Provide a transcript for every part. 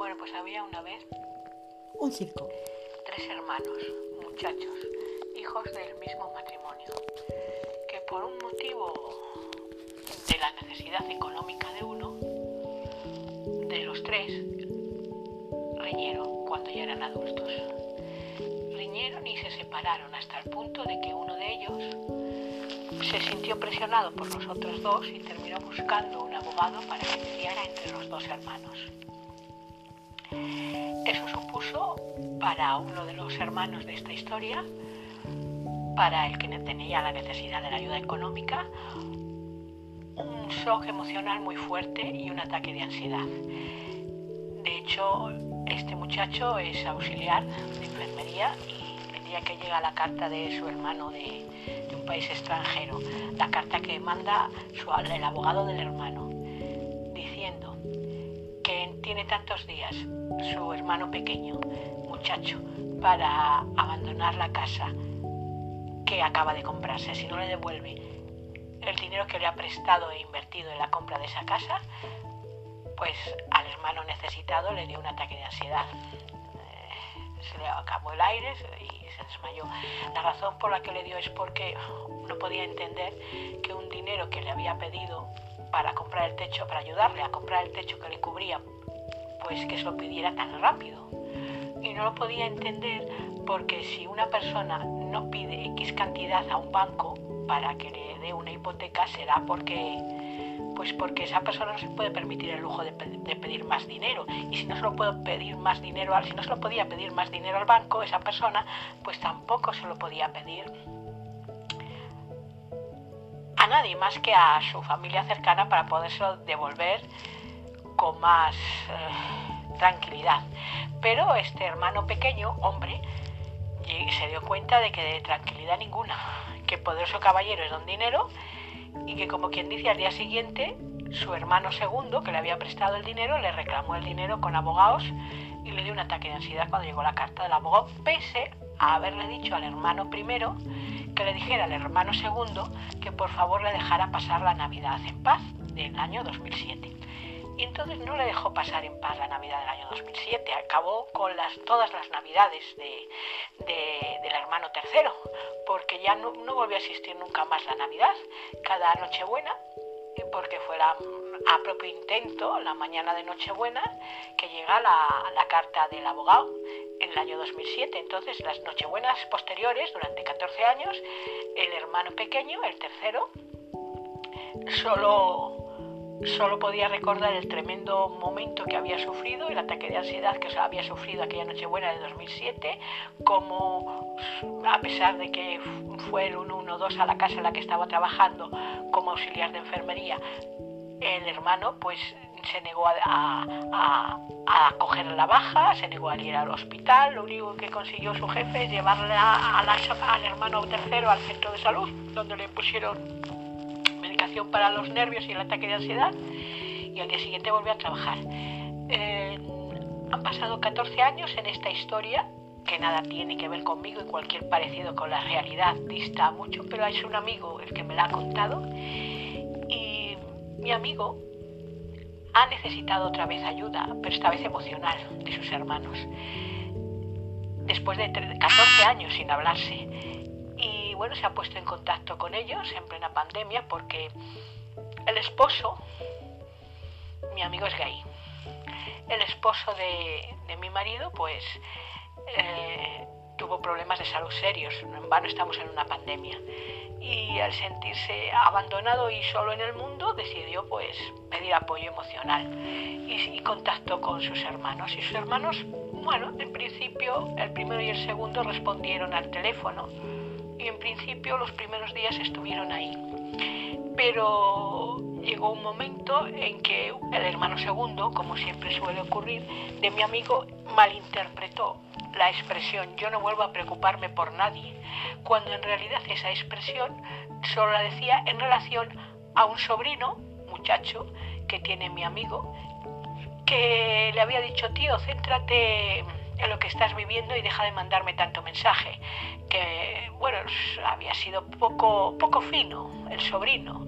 Bueno, pues había una vez un circo. Tres hermanos, muchachos, hijos del mismo matrimonio, que por un motivo de la necesidad económica de uno, de los tres, riñeron cuando ya eran adultos. Riñeron y se separaron hasta el punto de que uno de ellos se sintió presionado por los otros dos y terminó buscando un abogado para que mediara entre los dos hermanos. Eso supuso para uno de los hermanos de esta historia, para el que tenía la necesidad de la ayuda económica, un shock emocional muy fuerte y un ataque de ansiedad. De hecho, este muchacho es auxiliar de enfermería y el día que llega la carta de su hermano de un país extranjero, la carta que manda el abogado del hermano, diciendo que tiene tantos días su hermano pequeño, muchacho, para abandonar la casa que acaba de comprarse. Si no le devuelve el dinero que le ha prestado e invertido en la compra de esa casa, pues al hermano necesitado le dio un ataque de ansiedad. Se le acabó el aire y se desmayó. La razón por la que le dio es porque no podía entender que un dinero que le había pedido para comprar el techo, para ayudarle a comprar el techo que le cubría, pues que se lo pidiera tan rápido. Y no lo podía entender porque si una persona no pide X cantidad a un banco para que le dé una hipoteca, será porque esa persona no se puede permitir el lujo de pedir más dinero. Y si no se lo puede pedir más dinero, si no se lo podía pedir más dinero al banco, esa persona pues tampoco se lo podía pedir a nadie más que a su familia cercana para podérselo devolver con más tranquilidad. Pero este hermano pequeño, hombre, se dio cuenta de que de tranquilidad ninguna, que poderoso caballero es don dinero, y que como quien dice, al día siguiente su hermano segundo, que le había prestado el dinero, le reclamó el dinero con abogados y le dio un ataque de ansiedad cuando llegó la carta del abogado, pese a haberle dicho al hermano primero que le dijera al hermano segundo que por favor le dejara pasar la Navidad en paz del año 2007. Y entonces no le dejó pasar en paz la Navidad del año 2007, acabó con todas las Navidades del hermano tercero, porque ya no volvió a existir nunca más la Navidad, cada Nochebuena, porque fue a propio intento, la mañana de Nochebuena, que llega la carta del abogado en el año 2007. Entonces, las Nochebuenas posteriores, durante 14 años, el hermano pequeño, el tercero, solo podía recordar el tremendo momento que había sufrido, el ataque de ansiedad que había sufrido aquella Nochebuena de 2007, como a pesar de que fue el 112 a la casa en la que estaba trabajando como auxiliar de enfermería, el hermano pues se negó a coger la baja, se negó a ir al hospital. Lo único que consiguió su jefe es llevarle al hermano tercero al centro de salud, donde le pusieron para los nervios y el ataque de ansiedad, y al día siguiente volvió a trabajar. Han pasado 14 años en esta historia, que nada tiene que ver conmigo y cualquier parecido con la realidad dista mucho, pero es un amigo el que me la ha contado, y mi amigo ha necesitado otra vez ayuda, pero esta vez emocional, de sus hermanos, después de 14 años sin hablarse. Y bueno, se ha puesto en contacto con ellos en plena pandemia porque el esposo, mi amigo es gay, el esposo de mi marido pues tuvo problemas de salud serios, en vano estamos en una pandemia, y al sentirse abandonado y solo en el mundo decidió pues pedir apoyo emocional y contactó con sus hermanos, y sus hermanos, bueno, en principio el primero y el segundo respondieron al teléfono. Y en principio los primeros días estuvieron ahí, pero llegó un momento en que el hermano segundo, como siempre suele ocurrir, de mi amigo malinterpretó la expresión "yo no vuelvo a preocuparme por nadie", cuando en realidad esa expresión solo la decía en relación a un sobrino, muchacho, que tiene mi amigo, que le había dicho: tío, céntrate en lo que estás viviendo y deja de mandarme tanto mensaje. Que bueno, había sido poco fino el sobrino,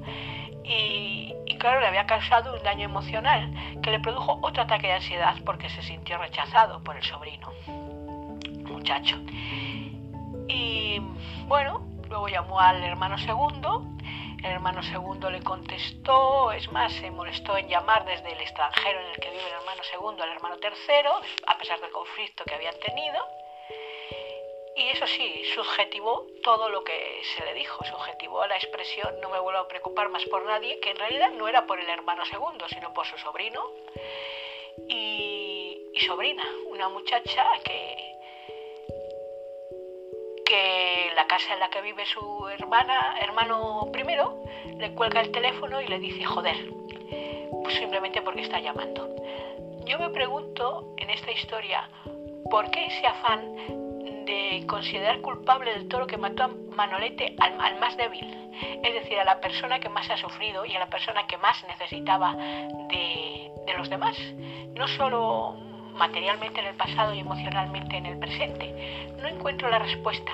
y claro, le había causado un daño emocional que le produjo otro ataque de ansiedad porque se sintió rechazado por el sobrino, muchacho. Y bueno, luego llamó al hermano segundo. El hermano segundo le contestó, es más, se molestó en llamar desde el extranjero en el que vive el hermano segundo al hermano tercero, a pesar del conflicto que habían tenido. Y eso sí, subjetivó todo lo que se le dijo, subjetivó la expresión "no me vuelvo a preocupar más por nadie", que en realidad no era por el hermano segundo, sino por su sobrino y sobrina, una muchacha que en la casa en la que vive su hermano primero le cuelga el teléfono y le dice "joder", pues simplemente porque está llamando. Yo me pregunto en esta historia por qué ese afán de considerar culpable del toro que mató a Manolete al más débil, es decir, a la persona que más ha sufrido y a la persona que más necesitaba de los demás, no solo materialmente en el pasado y emocionalmente en el presente. No encuentro la respuesta,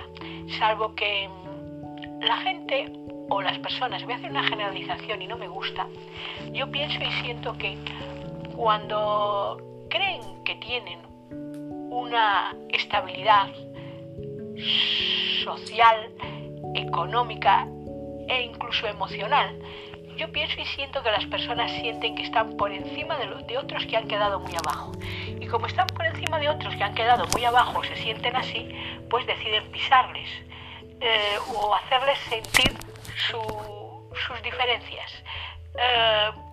salvo que la gente o las personas, voy a hacer una generalización y no me gusta, yo pienso y siento que cuando creen que tienen una estabilidad social, económica e incluso emocional, yo pienso y siento que las personas sienten que están por encima de otros que han quedado muy abajo. Y como están por encima de otros que han quedado muy abajo, se sienten así, pues deciden pisarles o hacerles sentir sus diferencias.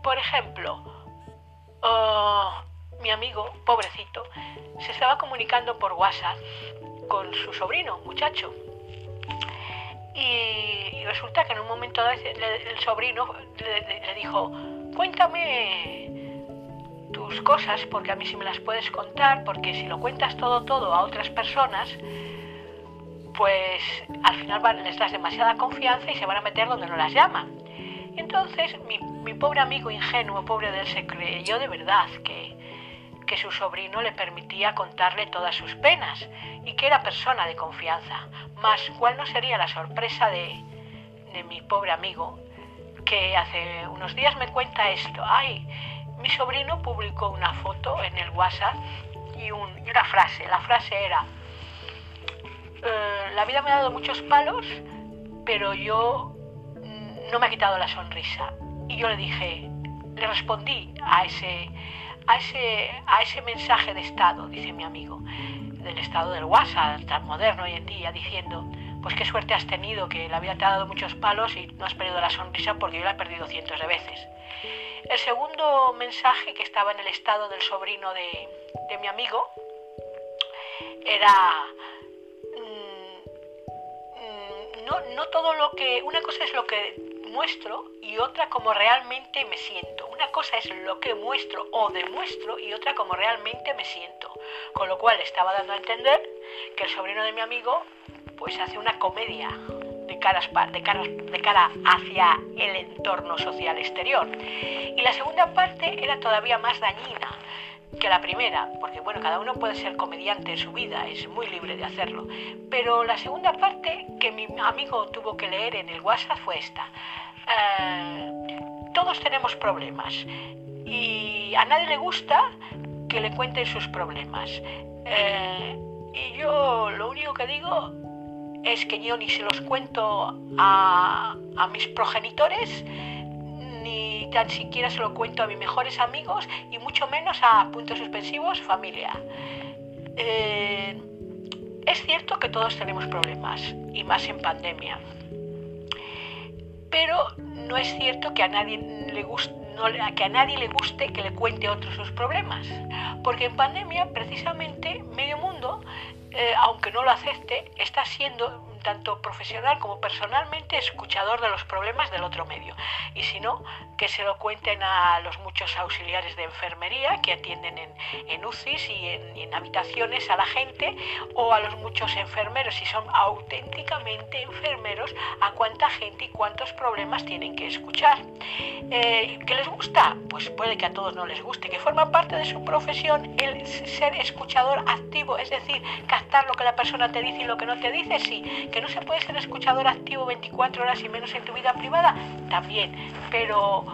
Por ejemplo, mi amigo, pobrecito, se estaba comunicando por WhatsApp con su sobrino, muchacho. Y resulta que en un momento dado el sobrino le dijo, cuéntame tus cosas, porque a mí sí me las puedes contar, porque si lo cuentas todo a otras personas, pues al final les das demasiada confianza y se van a meter donde no las llaman. Y entonces mi pobre amigo ingenuo, pobre de él, se creyó de verdad que su sobrino le permitía contarle todas sus penas y que era persona de confianza. Mas, ¿cuál no sería la sorpresa de mi pobre amigo que hace unos días me cuenta esto? Ay, mi sobrino publicó una foto en el WhatsApp y una frase. La frase era, la vida me ha dado muchos palos, pero no me ha quitado la sonrisa. Y yo le respondí a ese mensaje de estado, dice mi amigo, del estado del WhatsApp tan moderno hoy en día, diciendo, pues qué suerte has tenido, que la vida te ha dado muchos palos y no has perdido la sonrisa, porque yo la he perdido cientos de veces. El segundo mensaje, que estaba en el estado del sobrino de mi amigo, era no todo lo que... Una cosa es lo que muestro y otra como realmente me siento. Una cosa es lo que muestro o demuestro y otra como realmente me siento. Con lo cual estaba dando a entender que el sobrino de mi amigo pues hace una comedia de cara hacia el entorno social exterior. Y la segunda parte era todavía más dañina que la primera, porque bueno, cada uno puede ser comediante en su vida, es muy libre de hacerlo. Pero la segunda parte que mi amigo tuvo que leer en el WhatsApp fue esta. Todos tenemos problemas y a nadie le gusta que le cuenten sus problemas. Y yo lo único que digo es que yo ni se los cuento a mis progenitores, ni tan siquiera se lo cuento a mis mejores amigos y mucho menos a puntos suspensivos, familia. Es cierto que todos tenemos problemas y más en pandemia, pero no es cierto que a nadie le guste que le cuente a otros sus problemas, porque en pandemia precisamente medio mundo, aunque no lo acepte, está siendo tanto profesional como personalmente escuchador de los problemas del otro medio. Y si no, que se lo cuenten a los muchos auxiliares de enfermería que atienden en UCIs y en habitaciones a la gente, o a los muchos enfermeros, si son auténticamente enfermeros, a cuánta gente y cuántos problemas tienen que escuchar. ¿Qué les gusta? Pues puede que a todos no les guste. Que forma parte de su profesión el ser escuchador activo, es decir, captar lo que la persona te dice y lo que no te dice, sí. ¿Que no se puede ser escuchador activo 24 horas y menos en tu vida privada? También, pero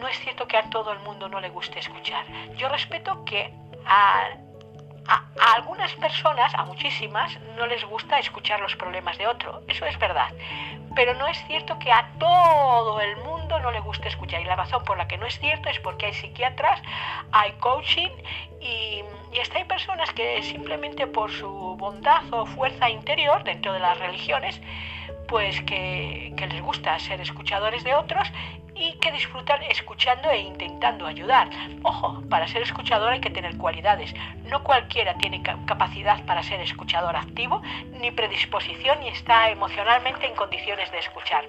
no es cierto que a todo el mundo no le guste escuchar. Yo respeto que a algunas personas, a muchísimas, no les gusta escuchar los problemas de otro. Eso es verdad. Pero no es cierto que a todo el mundo no le guste escuchar. Y la razón por la que no es cierto es porque hay psiquiatras, hay coaching y hasta hay personas que simplemente por su bondad o fuerza interior dentro de las religiones, pues que les gusta ser escuchadores de otros y que disfrutan escuchando e intentando ayudar. Ojo, para ser escuchador hay que tener cualidades. No cualquiera tiene capacidad para ser escuchador activo, ni predisposición, ni está emocionalmente en condiciones de escuchar.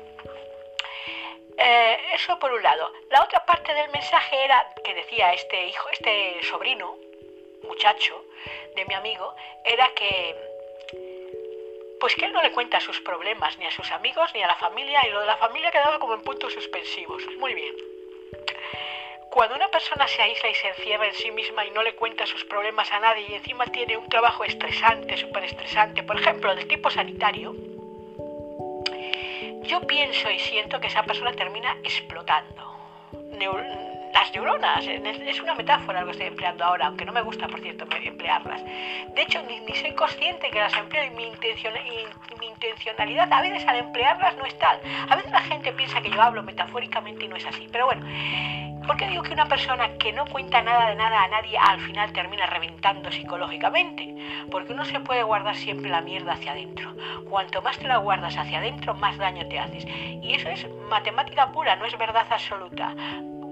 Eso por un lado. La otra parte del mensaje era que decía este sobrino, muchacho de mi amigo, era que pues que él no le cuenta sus problemas ni a sus amigos ni a la familia, y lo de la familia ha quedado como en puntos suspensivos. Muy bien. Cuando una persona se aísla y se encierra en sí misma y no le cuenta sus problemas a nadie y encima tiene un trabajo estresante, súper estresante, por ejemplo, del tipo sanitario, yo pienso y siento que esa persona termina explotando. Las neuronas, es una metáfora lo que estoy empleando ahora, aunque no me gusta, por cierto, emplearlas. De hecho, ni soy consciente que las empleo, y mi intencionalidad a veces al emplearlas no es tal. A veces la gente piensa que yo hablo metafóricamente y no es así. Pero bueno, ¿por qué digo que una persona que no cuenta nada de nada a nadie al final termina reventando psicológicamente? Porque uno se puede guardar siempre la mierda hacia adentro. Cuanto más te la guardas hacia adentro, más daño te haces. Y eso es matemática pura, no es verdad absoluta.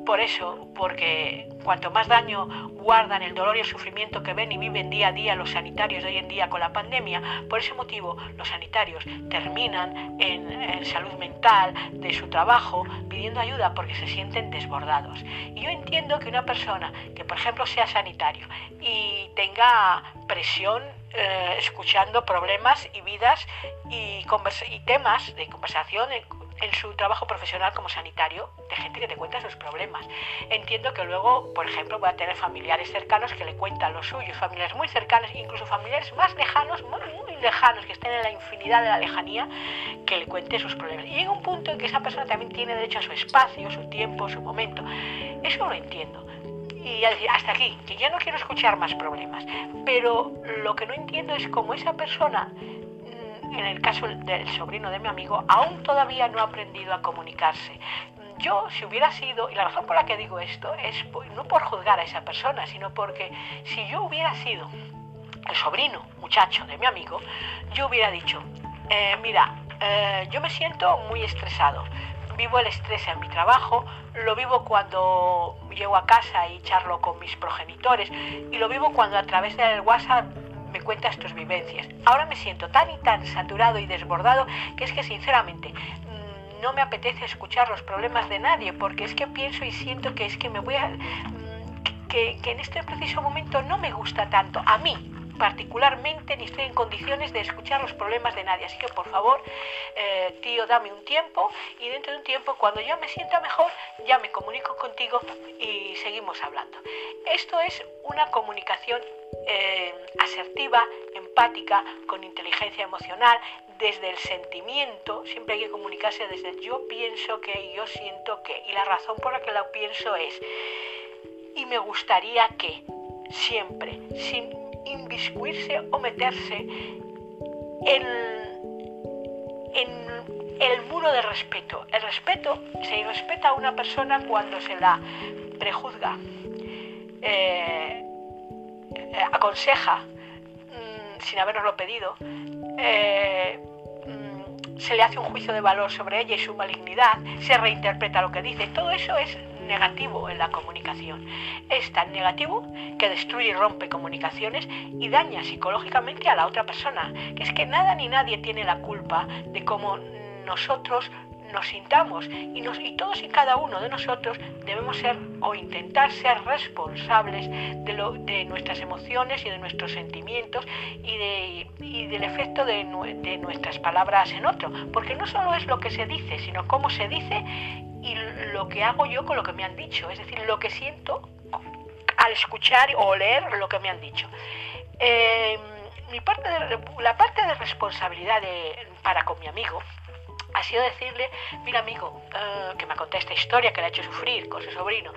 Por eso, porque cuanto más daño guardan el dolor y el sufrimiento que ven y viven día a día los sanitarios de hoy en día con la pandemia, por ese motivo los sanitarios terminan en salud mental de su trabajo pidiendo ayuda porque se sienten desbordados. Y yo entiendo que una persona que, por ejemplo, sea sanitario y tenga presión escuchando problemas y vidas y temas de conversación en su trabajo profesional como sanitario, de gente que te cuenta sus problemas. Entiendo que luego, por ejemplo, voy a tener familiares cercanos que le cuentan los suyos, familiares muy cercanos, incluso familiares más lejanos, muy, muy lejanos, que estén en la infinidad de la lejanía, que le cuente sus problemas. Y llega un punto en que esa persona también tiene derecho a su espacio, su tiempo, su momento. Eso lo entiendo. Y hasta aquí, que ya no quiero escuchar más problemas. Pero lo que no entiendo es cómo esa persona, en el caso del sobrino de mi amigo, aún todavía no ha aprendido a comunicarse. Yo, si hubiera sido, y la razón por la que digo esto es no por juzgar a esa persona, sino porque si yo hubiera sido el sobrino, muchacho de mi amigo, yo hubiera dicho, mira, yo me siento muy estresado, vivo el estrés en mi trabajo, lo vivo cuando llego a casa y charlo con mis progenitores, y lo vivo cuando a través del WhatsApp me cuentas tus vivencias. Ahora me siento tan y tan saturado y desbordado que es que sinceramente no me apetece escuchar los problemas de nadie, porque es que pienso y siento que es que me voy a que en este preciso momento no me gusta tanto a mí particularmente, ni estoy en condiciones de escuchar los problemas de nadie. Así que por favor, tío, dame un tiempo, y dentro de un tiempo, cuando yo me sienta mejor, ya me comunico contigo y seguimos hablando. Esto es una comunicación asertiva, empática, con inteligencia emocional, desde el sentimiento. Siempre hay que comunicarse desde el yo pienso que, yo siento que, y la razón por la que lo pienso es, y me gustaría que, siempre, sin inviscuirse o meterse en el muro de respeto. El respeto, se irrespeta a una persona cuando se la prejuzga, aconseja sin habernoslo pedido, se le hace un juicio de valor sobre ella y su malignidad, se reinterpreta lo que dice. Todo eso es negativo en la comunicación. Es tan negativo que destruye y rompe comunicaciones y daña psicológicamente a la otra persona. Que es que nada ni nadie tiene la culpa de cómo nosotros nos sintamos, y todos y cada uno de nosotros debemos ser o intentar ser responsables de nuestras emociones y de nuestros sentimientos y del efecto de nuestras palabras en otro, porque no solo es lo que se dice, sino cómo se dice y lo que hago yo con lo que me han dicho, es decir, lo que siento al escuchar o leer lo que me han dicho. La parte de responsabilidad para con mi amigo ha sido decirle, mira amigo, que me ha contado esta historia que le ha hecho sufrir con su sobrino,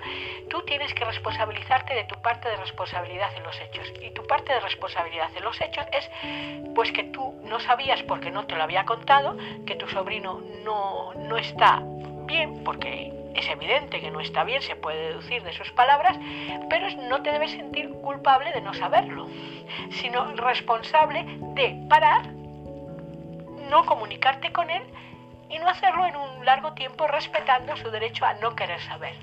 tú tienes que responsabilizarte de tu parte de responsabilidad en los hechos, y tu parte de responsabilidad en los hechos es pues que tú no sabías porque no te lo había contado, que tu sobrino no está bien, porque es evidente que no está bien, se puede deducir de sus palabras, pero no te debes sentir culpable de no saberlo, sino responsable de parar, no comunicarte con él y no hacerlo en un largo tiempo, respetando su derecho a no querer saber.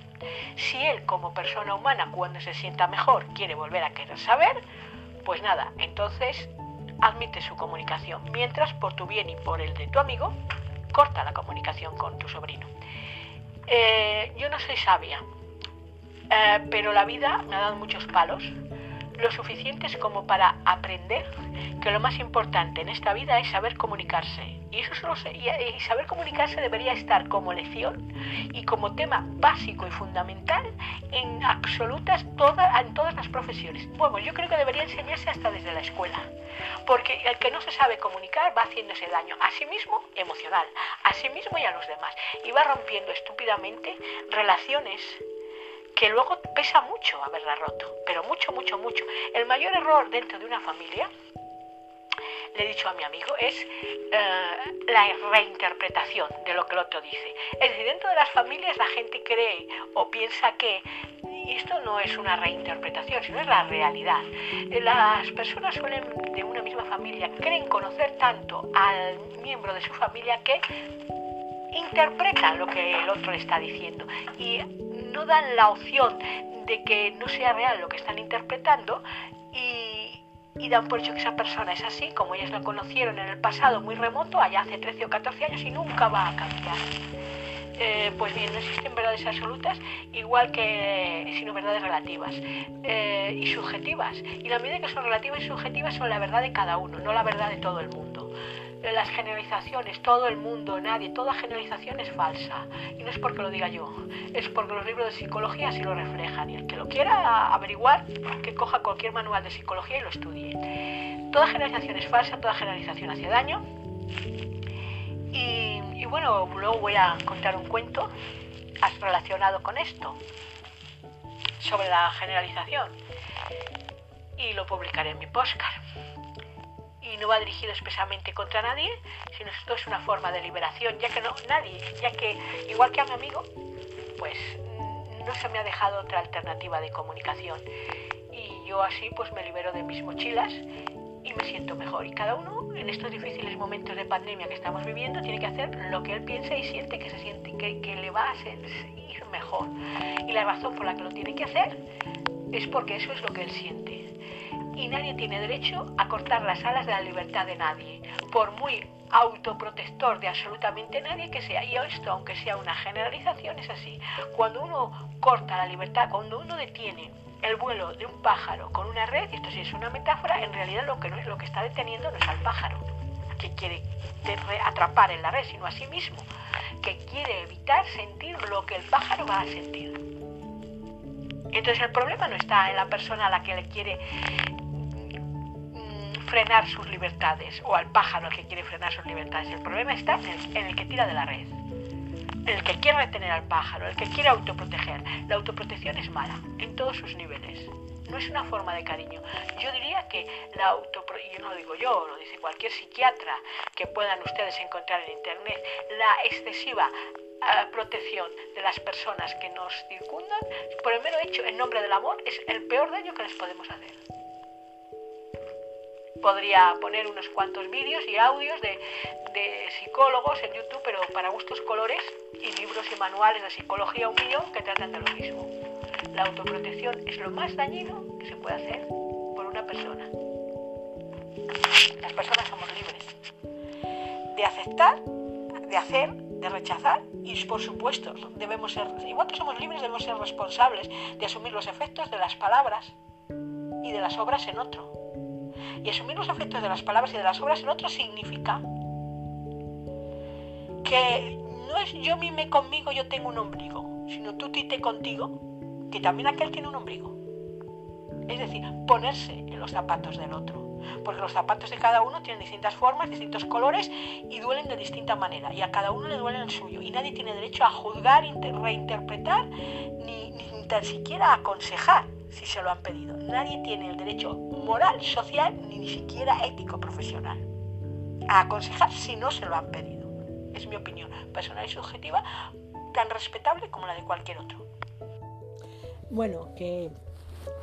Si él, como persona humana, cuando se sienta mejor, quiere volver a querer saber, pues nada, entonces admite su comunicación. Mientras, por tu bien y por el de tu amigo, corta la comunicación con tu sobrino. Yo no soy sabia, pero la vida me ha dado muchos palos, lo suficientes como para aprender que lo más importante en esta vida es saber comunicarse. Y eso solo y saber comunicarse debería estar como lección y como tema básico y fundamental en absolutas en todas las profesiones. Bueno, yo creo que debería enseñarse hasta desde la escuela, porque el que no se sabe comunicar va haciéndose daño a sí mismo emocional, a sí mismo y a los demás, y va rompiendo estúpidamente relaciones que luego pesa mucho haberla roto, pero mucho, mucho, mucho. El mayor error dentro de una familia, le he dicho a mi amigo, es la reinterpretación de lo que el otro dice. Es decir, dentro de las familias la gente cree o piensa que, y esto no es una reinterpretación, sino es la realidad. Las personas suelen, de una misma familia, creen conocer tanto al miembro de su familia que interpretan lo que el otro le está diciendo y no dan la opción de que no sea real lo que están interpretando, y dan por hecho que esa persona es así, como ellas la conocieron en el pasado muy remoto, allá hace 13 o 14 años, y nunca va a cambiar. Pues bien, no existen verdades absolutas, igual que sino verdades relativas y subjetivas. Y la medida que son relativas y subjetivas son la verdad de cada uno, no la verdad de todo el mundo. Las generalizaciones, todo el mundo, nadie, toda generalización es falsa. Y no es porque lo diga yo, es porque los libros de psicología así lo reflejan. Y el que lo quiera averiguar, que coja cualquier manual de psicología y lo estudie. Toda generalización es falsa, toda generalización hace daño. Y bueno, luego voy a contar un cuento relacionado con esto, sobre la generalización. Y lo publicaré en mi podcast. Y no va dirigido expresamente contra nadie, sino esto es una forma de liberación, ya que igual que a mi amigo, pues no se me ha dejado otra alternativa de comunicación. Y yo así pues me libero de mis mochilas y me siento mejor. Y cada uno, en estos difíciles momentos de pandemia que estamos viviendo, tiene que hacer lo que él piensa y siente que que le va a hacer ir mejor. Y la razón por la que lo tiene que hacer es porque eso es lo que él siente. Y nadie tiene derecho a cortar las alas de la libertad de nadie, por muy autoprotector de absolutamente nadie que sea. Y esto, aunque sea una generalización, es así. Cuando uno corta la libertad, cuando uno detiene el vuelo de un pájaro con una red, y esto sí es una metáfora, en realidad lo que está deteniendo no es al pájaro, que quiere atrapar en la red, sino a sí mismo, que quiere evitar sentir lo que el pájaro va a sentir. Entonces el problema no está en la persona a la que le quiere frenar sus libertades, o al pájaro al que quiere frenar sus libertades. El problema está en el que tira de la red, el que quiere retener al pájaro, el que quiere autoproteger. La autoprotección es mala en todos sus niveles, no es una forma de cariño. Yo diría que la autoprotección, no lo digo yo, lo dice cualquier psiquiatra que puedan ustedes encontrar en internet, la excesiva protección de las personas que nos circundan, por el mero hecho, en nombre del amor, es el peor daño que les podemos hacer. Podría poner unos cuantos vídeos y audios de psicólogos en YouTube, pero para gustos colores, y libros y manuales de psicología, 1 millón, que tratan de lo mismo. La autoprotección es lo más dañino que se puede hacer por una persona. Las personas somos libres de aceptar, de hacer, de rechazar, y por supuesto debemos ser, igual que somos libres, debemos ser responsables de asumir los efectos de las palabras y de las obras en otro. Y asumir los efectos de las palabras y de las obras en otro significa que no es yo mime conmigo, yo tengo un ombligo, sino tú tite contigo, que también aquel tiene un ombligo. Es decir, ponerse en los zapatos del otro. porque los zapatos de cada uno tienen distintas formas, distintos colores y duelen de distinta manera, y a cada uno le duele el suyo, y nadie tiene derecho a juzgar, reinterpretar, ni tan siquiera aconsejar si se lo han pedido. Nadie tiene el derecho moral, social, ni siquiera ético, profesional, a aconsejar si no se lo han pedido. Es mi opinión personal y subjetiva, tan respetable como la de cualquier otro. Bueno, que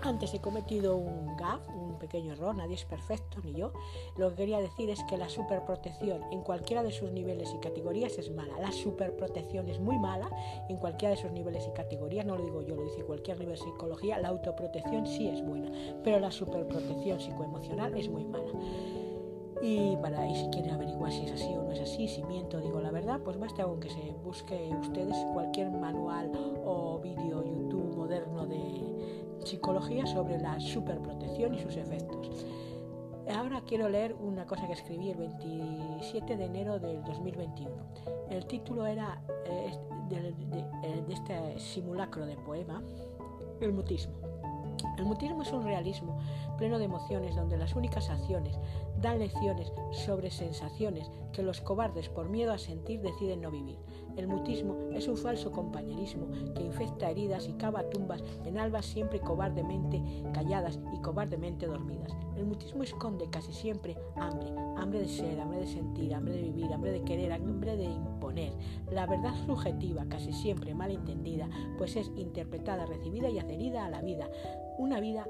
antes he cometido un gaffe, un pequeño error, nadie es perfecto, ni yo. Lo que quería decir es que la superprotección en cualquiera de sus niveles y categorías es mala. La superprotección es muy mala en cualquiera de sus niveles y categorías, no lo digo yo, lo dice cualquier nivel de psicología. La autoprotección sí es buena, pero la superprotección psicoemocional es muy mala. Y si quieren averiguar si es así o no es así, si miento, digo la verdad, pues basta con que se busque ustedes cualquier manual o vídeo YouTube moderno de psicología sobre la superprotección y sus efectos. Ahora quiero leer una cosa que escribí el 27 de enero del 2021. El título era de este simulacro de poema, el mutismo. El mutismo es un realismo pleno de emociones donde las únicas acciones dan lecciones sobre sensaciones que los cobardes por miedo a sentir deciden no vivir. El mutismo es un falso compañerismo que infecta heridas y cava tumbas en albas siempre cobardemente calladas y cobardemente dormidas. El mutismo esconde casi siempre hambre, hambre de ser, hambre de sentir, hambre de vivir, hambre de querer, hambre de imponer. La verdad subjetiva, casi siempre mal entendida, pues es interpretada, recibida y adherida a la vida. Una vida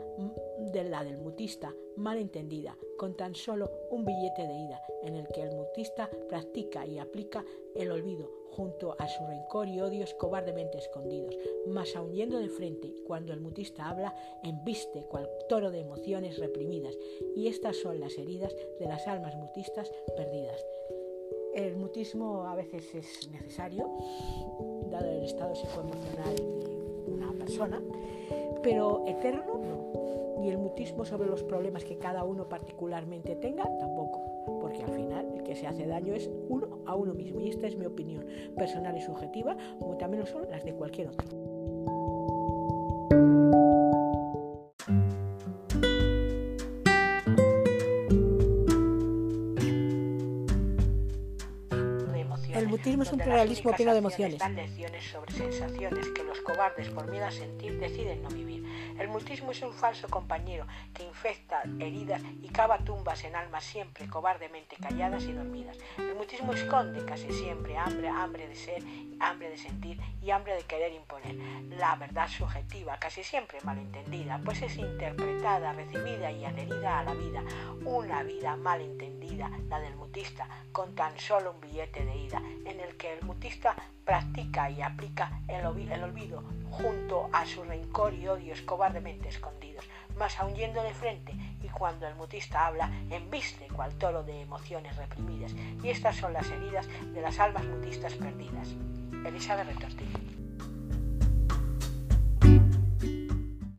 de la del mutista, mal entendida, con tan solo un billete de ida, en el que el mutista practica y aplica el olvido, junto a su rencor y odios cobardemente escondidos, mas aun yendo de frente, cuando el mutista habla, embiste cual toro de emociones reprimidas, y estas son las heridas de las almas mutistas perdidas. El mutismo a veces es necesario, dado el estado psicoemocional de una persona, pero eterno no, y el mutismo sobre los problemas que cada uno particularmente tenga tampoco, porque al final el que se hace daño es uno a uno mismo, y esta es mi opinión personal y subjetiva, como también lo son las de cualquier otro. El mutismo es un pluralismo lleno de emociones. Dan lecciones sobre sensaciones que los cobardes por miedo a sentir deciden no vivir. El mutismo es un falso compañero que infecta heridas y cava tumbas en almas siempre cobardemente calladas y dormidas. El mutismo esconde casi siempre hambre, hambre de ser, hambre de sentir y hambre de querer imponer. La verdad subjetiva, casi siempre malentendida, pues es interpretada, recibida y adherida a la vida. Una vida malentendida, la del mutista, con tan solo un billete de ida, en el que el mutista practica y aplica el olvido junto a su rencor y odios cobardemente escondidos, más aún yendo de frente, y cuando el mutista habla, embiste cual toro de emociones reprimidas, y estas son las heridas de las almas mutistas perdidas. Elizabeth Retortillo.